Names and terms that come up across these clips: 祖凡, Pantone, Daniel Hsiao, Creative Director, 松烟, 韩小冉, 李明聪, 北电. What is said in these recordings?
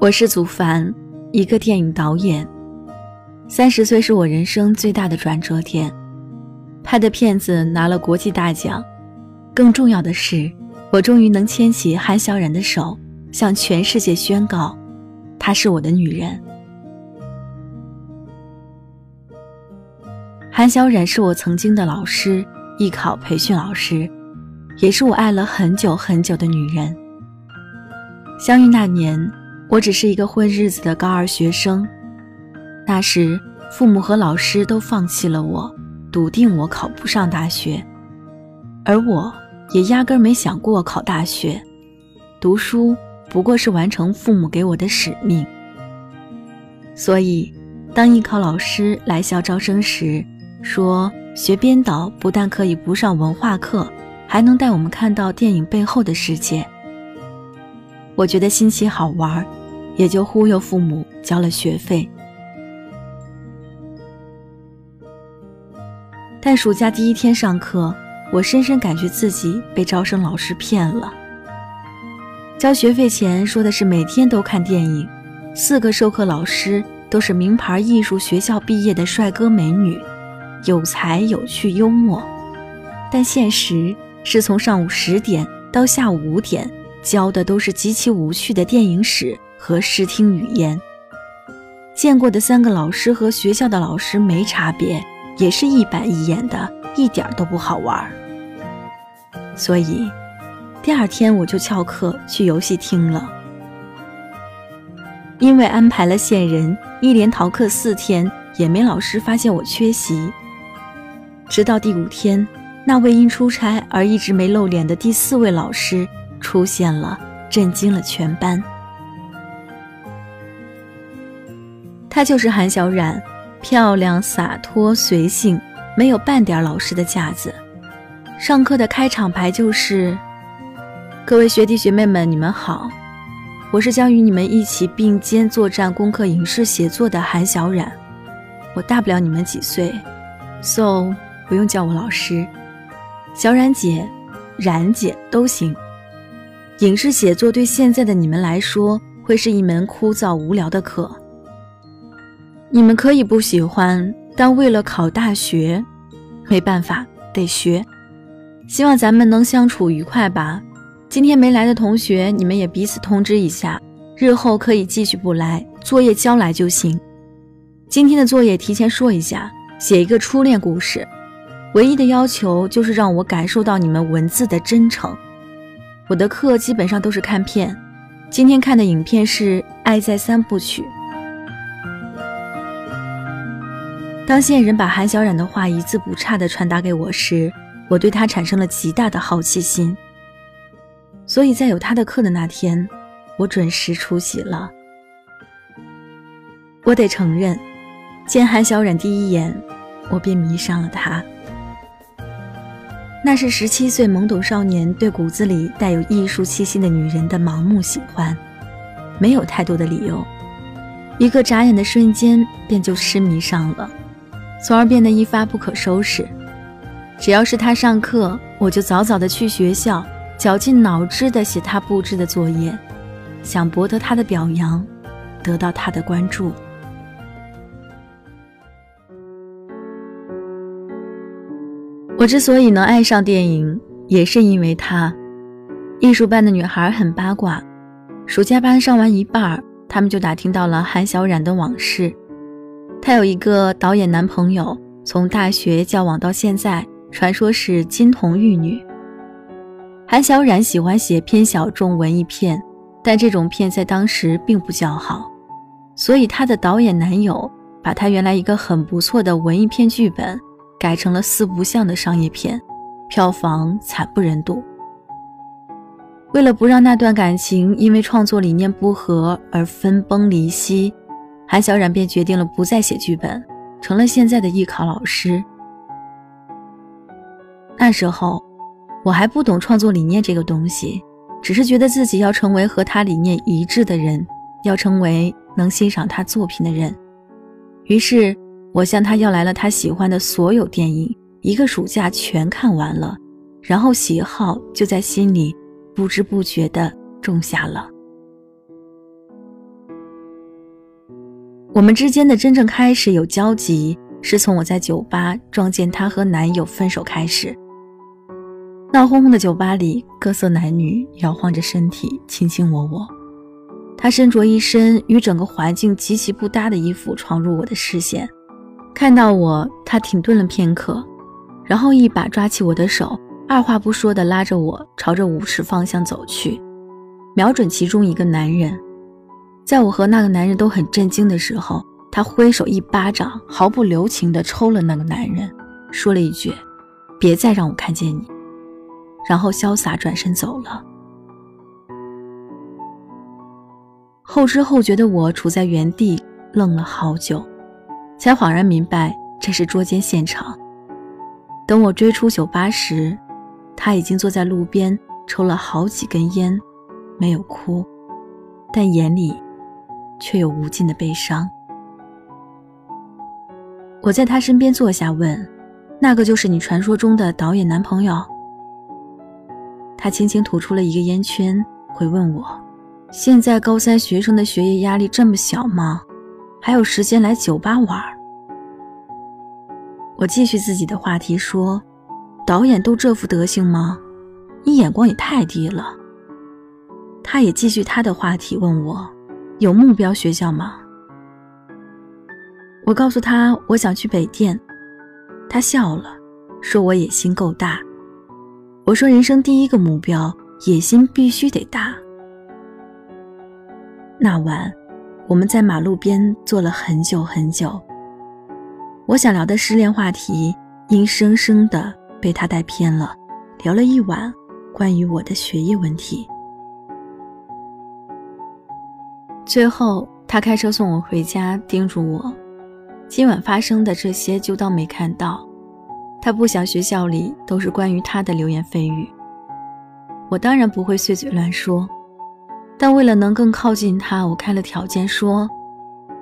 我是祖凡，一个电影导演。30岁是我人生最大的转折点，拍的片子拿了国际大奖，更重要的是，我终于能牵起韩小冉的手，向全世界宣告，她是我的女人。韩小冉是我曾经的老师，艺考培训老师，也是我爱了很久很久的女人。相遇那年，我只是一个混日子的高二学生，那时父母和老师都放弃了我，笃定我考不上大学，而我也压根没想过考大学，读书不过是完成父母给我的使命。所以，当艺考老师来校招生时，说学编导不但可以不上文化课，还能带我们看到电影背后的世界。我觉得新奇好玩，也就忽悠父母交了学费。但暑假第一天上课，我深深感觉自己被招生老师骗了。交学费前说的是每天都看电影，4个授课老师都是名牌艺术学校毕业的帅哥美女，有才有趣幽默。但现实是从上午10点到下午5点，教的都是极其无趣的电影史和视听语言。见过的3个老师和学校的老师没差别，也是一板一眼的，一点都不好玩。所以第二天我就翘课去游戏厅了。因为安排了线人，一连逃课4天也没老师发现我缺席。直到第5天，那位因出差而一直没露脸的第4位老师出现了，震惊了全班。她就是韩小冉，漂亮洒脱随性，没有半点老师的架子。上课的开场白就是：各位学弟学妹们，你们好，我是将与你们一起并肩作战攻克影视写作的韩小冉，我大不了你们几岁， so 不用叫我老师，小冉姐、冉姐都行。影视写作对现在的你们来说会是一门枯燥无聊的课，你们可以不喜欢，但为了考大学没办法得学，希望咱们能相处愉快吧。今天没来的同学你们也彼此通知一下，日后可以继续不来，作业交来就行。今天的作业提前说一下，写一个初恋故事，唯一的要求就是让我感受到你们文字的真诚。我的课基本上都是看片，今天看的影片是《爱在3部曲》。当线人把韩小冉的话一字不差地传达给我时，我对她产生了极大的好奇心。所以在有她的课的那天，我准时出席了。我得承认，见韩小冉第一眼，我便迷上了她。那是17岁懵懂少年对骨子里带有艺术气息的女人的盲目喜欢，没有太多的理由，一个眨眼的瞬间便就痴迷上了，从而变得一发不可收拾。只要是她上课，我就早早的去学校，绞尽脑汁的写她布置的作业，想博得她的表扬，得到她的关注。我之所以能爱上电影，也是因为她。艺术班的女孩很八卦，暑假班上完一半，他们就打听到了韩小冉的往事。她有一个导演男朋友，从大学交往到现在，传说是金童玉女。韩小冉喜欢写偏小众文艺片，但这种片在当时并不叫好，所以她的导演男友把她原来一个很不错的文艺片剧本改成了4不像的商业片，票房惨不忍睹。为了不让那段感情因为创作理念不合而分崩离析，韩小冉便决定了不再写剧本，成了现在的艺考老师。那时候我还不懂创作理念这个东西，只是觉得自己要成为和他理念一致的人，要成为能欣赏他作品的人。于是我向他要来了他喜欢的所有电影，一个暑假全看完了，然后喜好就在心里不知不觉地种下了。我们之间的真正开始有交集，是从我在酒吧撞见她和男友分手开始。闹哄哄的酒吧里，各色男女摇晃着身体，卿卿我我。她身着一身与整个环境极其不搭的衣服闯入我的视线，看到我，她停顿了片刻，然后一把抓起我的手，二话不说地拉着我朝着50方向走去，瞄准其中一个男人。在我和那个男人都很震惊的时候，她挥手一巴掌，毫不留情地抽了那个男人，说了一句：“别再让我看见你。”然后潇洒转身走了。后知后觉的我处在原地愣了好久，才恍然明白这是捉奸现场。等我追出酒吧时，他已经坐在路边抽了好几根烟，没有哭，但眼里却有无尽的悲伤。我在他身边坐下问：“那个就是你传说中的导演男朋友？”他轻轻吐出了一个烟圈，回问我：“现在高三学生的学业压力这么小吗？还有时间来酒吧玩？”我继续自己的话题说：“导演都这副德行吗？你眼光也太低了。”他也继续他的话题问我：“有目标学校吗？”我告诉他我想去北电，他笑了，说我野心够大。我说人生第一个目标，野心必须得大。那晚，我们在马路边坐了很久很久。我想聊的失恋话题，硬生生的被他带偏了，聊了一晚关于我的学业问题。最后，他开车送我回家，叮嘱我，今晚发生的这些就当没看到。他不想学校里都是关于他的流言蜚语。我当然不会碎嘴乱说，但为了能更靠近他，我开了条件说：“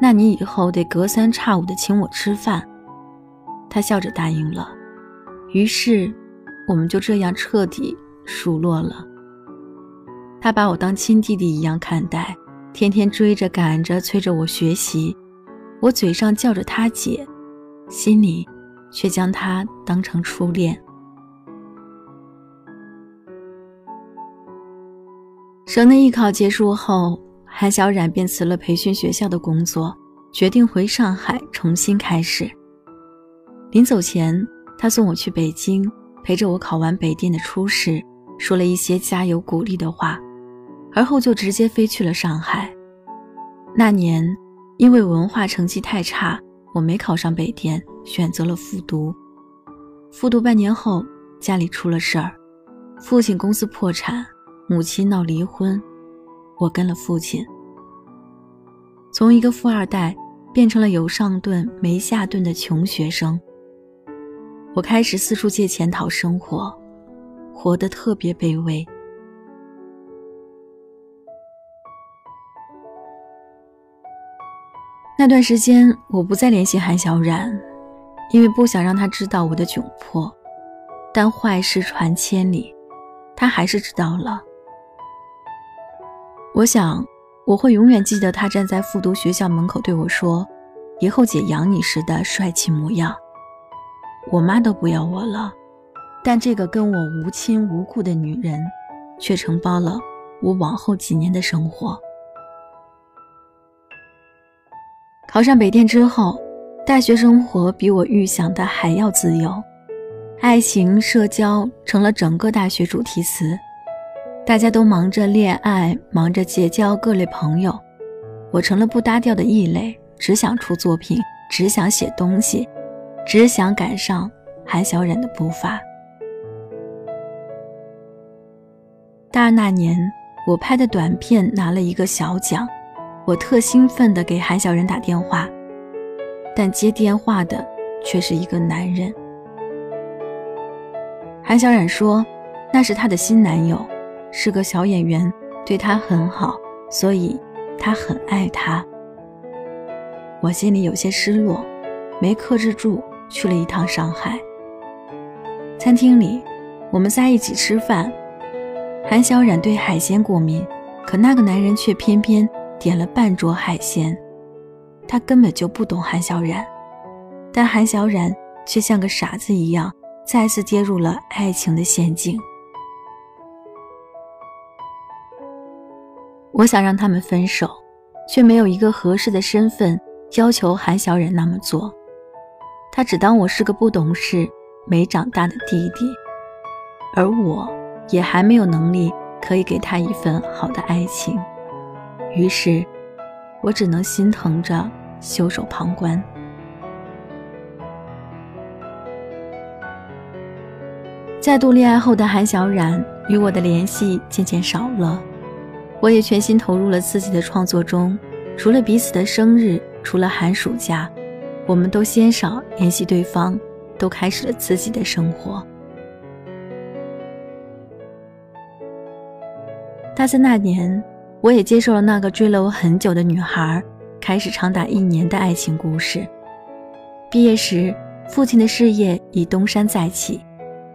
那你以后得隔三差五的请我吃饭。”他笑着答应了。于是，我们就这样彻底熟络了。他把我当亲弟弟一样看待，天天追着赶着催着我学习，我嘴上叫着他姐，心里却将他当成初恋。省内艺考结束后，韩小冉便辞了培训学校的工作，决定回上海重新开始。临走前，他送我去北京，陪着我考完北电的初试，说了一些加油鼓励的话，而后就直接飞去了上海。那年，因为文化成绩太差，我没考上北电，选择了复读。复读半年后，家里出了事儿，父亲公司破产，母亲闹离婚，我跟了父亲，从一个富二代变成了有上顿没下顿的穷学生。我开始四处借钱讨生活，活得特别卑微。那段时间，我不再联系韩小冉，因为不想让她知道我的窘迫。但坏事传千里，她还是知道了。我想，我会永远记得她站在复读学校门口对我说：“以后姐养你”时的帅气模样。我妈都不要我了，但这个跟我无亲无故的女人，却承包了我往后几年的生活。考上北电之后，大学生活比我预想的还要自由，爱情、社交成了整个大学主题词。大家都忙着恋爱，忙着结交各类朋友，我成了不搭调的异类，只想出作品，只想写东西，只想赶上韩小冉的步伐。大二那年，我拍的短片拿了一个小奖，我特兴奋地给韩小冉打电话，但接电话的却是一个男人。韩小冉说，那是她的新男友，是个小演员，对她很好，所以她很爱他。我心里有些失落，没克制住，去了一趟上海。餐厅里，我们仨一起吃饭，韩小冉对海鲜过敏，可那个男人却偏偏点了半桌海鲜，他根本就不懂韩小冉，但韩小冉却像个傻子一样，再次跌入了爱情的陷阱。我想让他们分手，却没有一个合适的身份要求韩小冉那么做。他只当我是个不懂事、没长大的弟弟，而我也还没有能力可以给他一份好的爱情。于是，我只能心疼着袖手旁观。再度恋爱后的韩小冉与我的联系渐渐少了，我也全心投入了自己的创作中，除了彼此的生日，除了寒暑假，我们都鲜少联系对方，都开始了自己的生活。大三那年，我也接受了那个追了我很久的女孩开始长达1年的爱情故事。毕业时，父亲的事业已东山再起，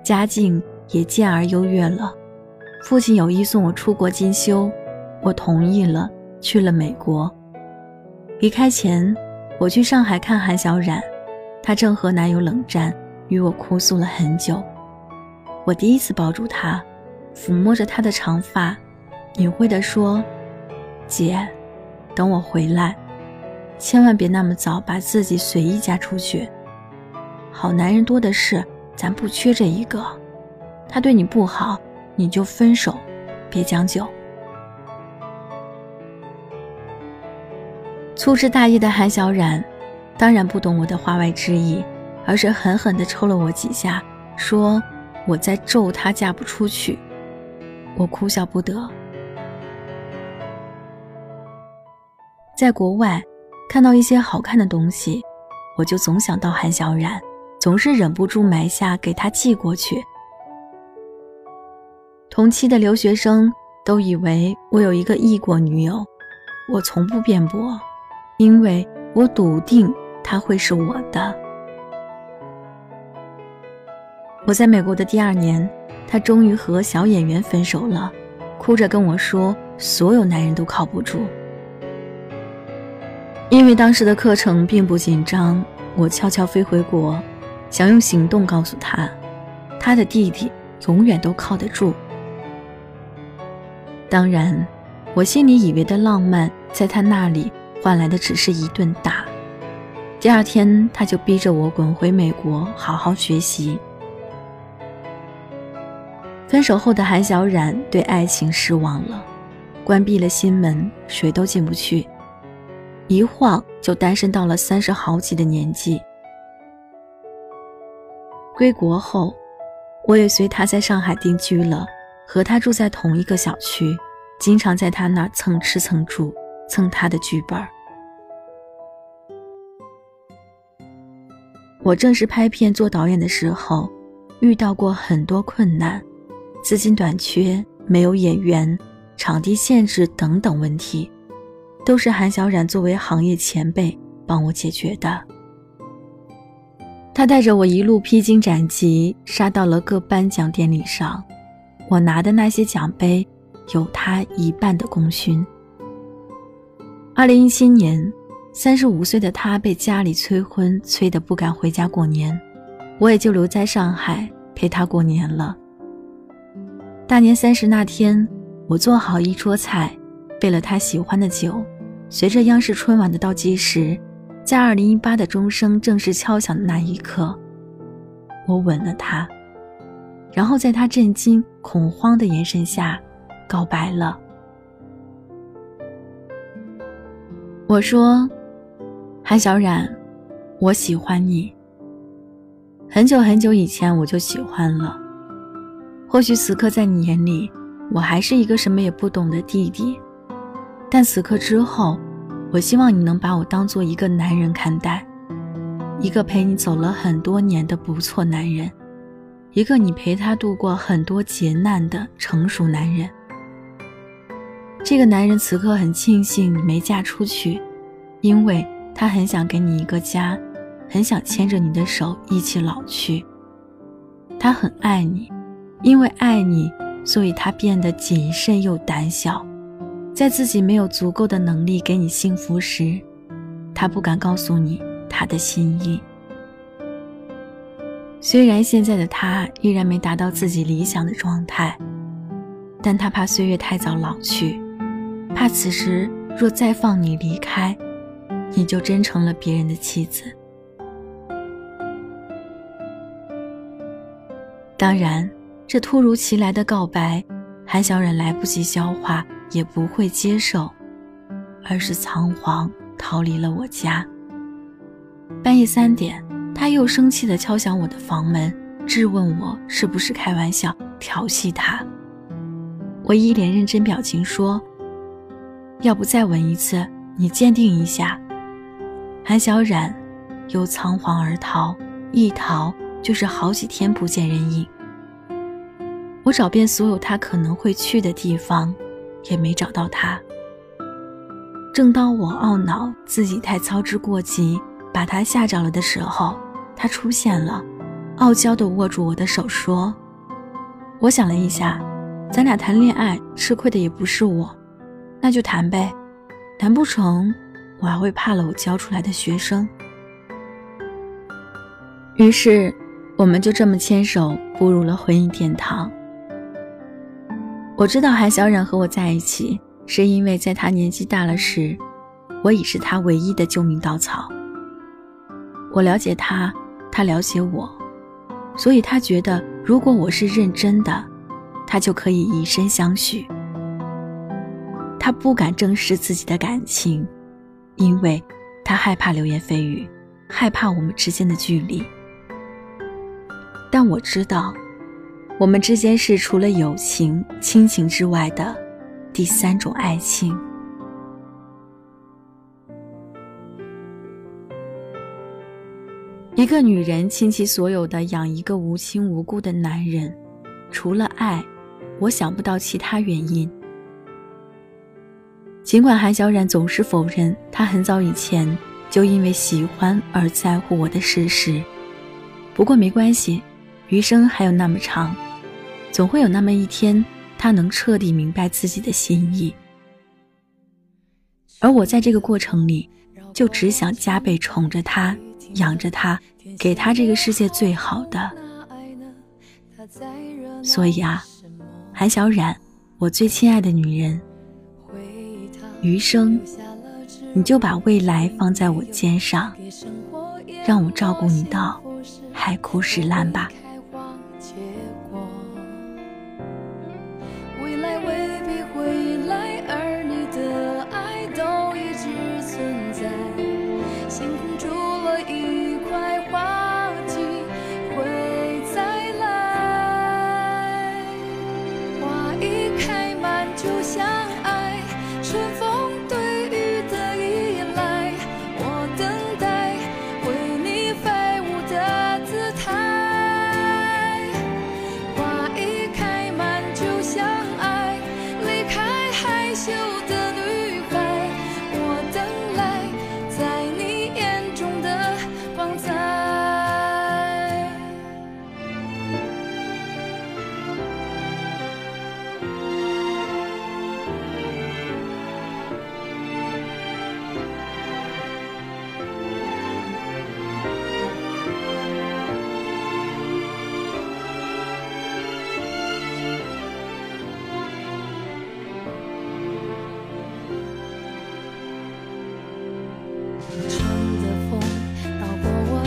家境也渐而优越了。父亲有意送我出国进修，我同意了，去了美国。离开前，我去上海看韩小冉，她正和男友冷战，与我哭诉了很久。我第一次抱住她，抚摸着她的长发，隐晦地说：“姐，等我回来，千万别那么早把自己随意嫁出去。好男人多的是，咱不缺这一个。他对你不好，你就分手，别将就。”粗枝大叶的韩小冉当然不懂我的话外之意，而是狠狠地抽了我几下，说我在咒她嫁不出去。我哭笑不得。在国外看到一些好看的东西，我就总想到韩小冉，总是忍不住买下给她寄过去。同期的留学生都以为我有一个异国女友，我从不辩驳，因为我笃定她会是我的。我在美国的第2年，她终于和小演员分手了，哭着跟我说所有男人都靠不住。因为当时的课程并不紧张，我悄悄飞回国，想用行动告诉她，她的弟弟永远都靠得住。当然，我心里以为的浪漫，在她那里换来的只是一顿打。第2天，她就逼着我滚回美国好好学习。分手后的韩小冉对爱情失望了，关闭了心门，谁都进不去。一晃就单身到了30好几的年纪。归国后，我也随她在上海定居了，和她住在同一个小区，经常在她那儿蹭吃蹭住，蹭她的剧本。我正式拍片做导演的时候，遇到过很多困难，资金短缺，没有演员，场地限制等等问题，都是韩小冉作为行业前辈帮我解决的。她带着我一路披荆斩棘，杀到了各颁奖典礼上，我拿的那些奖杯有她一半的功勋。2017年35岁的她被家里催婚，催得不敢回家过年，我也就留在上海陪她过年了。大年30那天，我做好一桌菜，备了她喜欢的酒。随着央视春晚的倒计时，在2018的钟声正式敲响的那一刻，我吻了她，然后在她震惊恐慌的眼神下告白了。我说：“韩小冉，我喜欢你。很久很久以前我就喜欢了。或许此刻在你眼里，我还是一个什么也不懂的弟弟，但此刻之后，我希望你能把我当做一个男人看待，一个陪你走了很多年的不错男人，一个你陪他度过很多劫难的成熟男人。这个男人此刻很庆幸你没嫁出去，因为他很想给你一个家，很想牵着你的手一起老去。他很爱你，因为爱你，所以他变得谨慎又胆小。在自己没有足够的能力给你幸福时，他不敢告诉你他的心意。虽然现在的他依然没达到自己理想的状态，但他怕岁月太早老去，怕此时若再放你离开，你就真成了别人的妻子。当然，这突如其来的告白，韩小冉来不及消化，也不会接受，而是仓皇逃离了我家。半夜3点，他又生气地敲响我的房门，质问我是不是开玩笑调戏他。我一脸认真表情说，要不再吻一次，你鉴定一下。韩小冉又仓皇而逃，一逃就是好几天不见人影。我找遍所有他可能会去的地方，也没找到他。正当我懊恼自己太操之过急，把他吓着了的时候，他出现了，傲娇地握住我的手说，我想了一下，咱俩谈恋爱吃亏的也不是我，那就谈呗，谈不成我还会怕了我教出来的学生。于是我们就这么牵手步入了婚姻殿堂。我知道韩小冉和我在一起，是因为在他年纪大了时，我已是他唯一的救命稻草。我了解他，他了解我，所以他觉得如果我是认真的，他就可以以身相许。他不敢正视自己的感情，因为他害怕流言蜚语，害怕我们之间的距离。但我知道，我们之间是除了友情、亲情之外的第三种爱情。一个女人倾其所有地养一个无亲无故的男人，除了爱，我想不到其他原因。尽管韩小冉总是否认她很早以前就因为喜欢而在乎我的事实，不过没关系，余生还有那么长，总会有那么一天，她能彻底明白自己的心意。而我在这个过程里，就只想加倍宠着她，养着他，给他这个世界最好的。所以啊，韩小冉，我最亲爱的女人，余生你就把未来放在我肩上，让我照顾你到海枯石烂吧。未来未必会来，而你的爱都一直存在，星空中一块花季会再来，花一开满就相爱，春风对雨的依赖，我等待为你飞舞的姿态。花一开满就相爱，离开害羞的女孩，我等来在你光彩。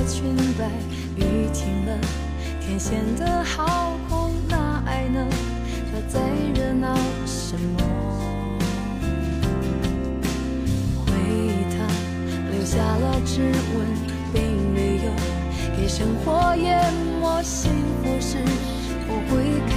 裙摆雨停了，天显得好空，那爱呢？它在热闹什么？回忆它留下了指纹，并没有给生活淹没。幸福是不会。